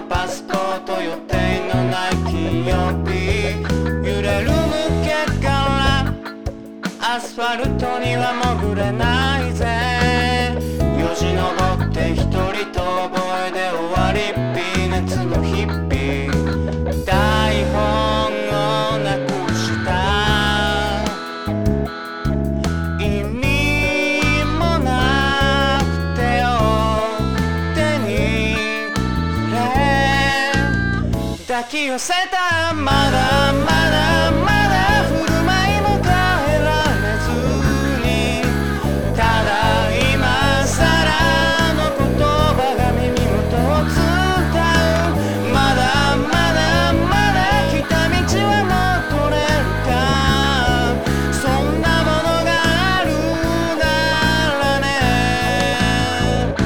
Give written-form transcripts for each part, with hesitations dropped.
のパスポート予定のない金曜日、揺れる向けからアスファルトには潜れないぜ。よじ登って一人遠吠えで終わりっぴ、熱の日々台本をなく抱き寄せた。まだまだまだ振る舞いも変えられずに、ただ今さらの言葉が耳元を伝う。まだまだまだ来た道は戻れるか、そんなものがあるならね。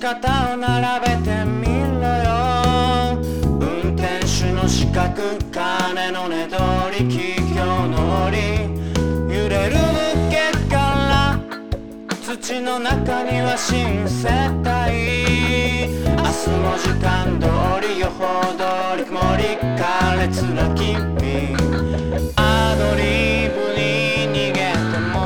肩を並べてみろよ、運転手の資格、金のねどり、企業の檻、揺れる向けから土の中には新世帯。明日も時間通り、予報通り、曇りかれつな君、アドリブに逃げても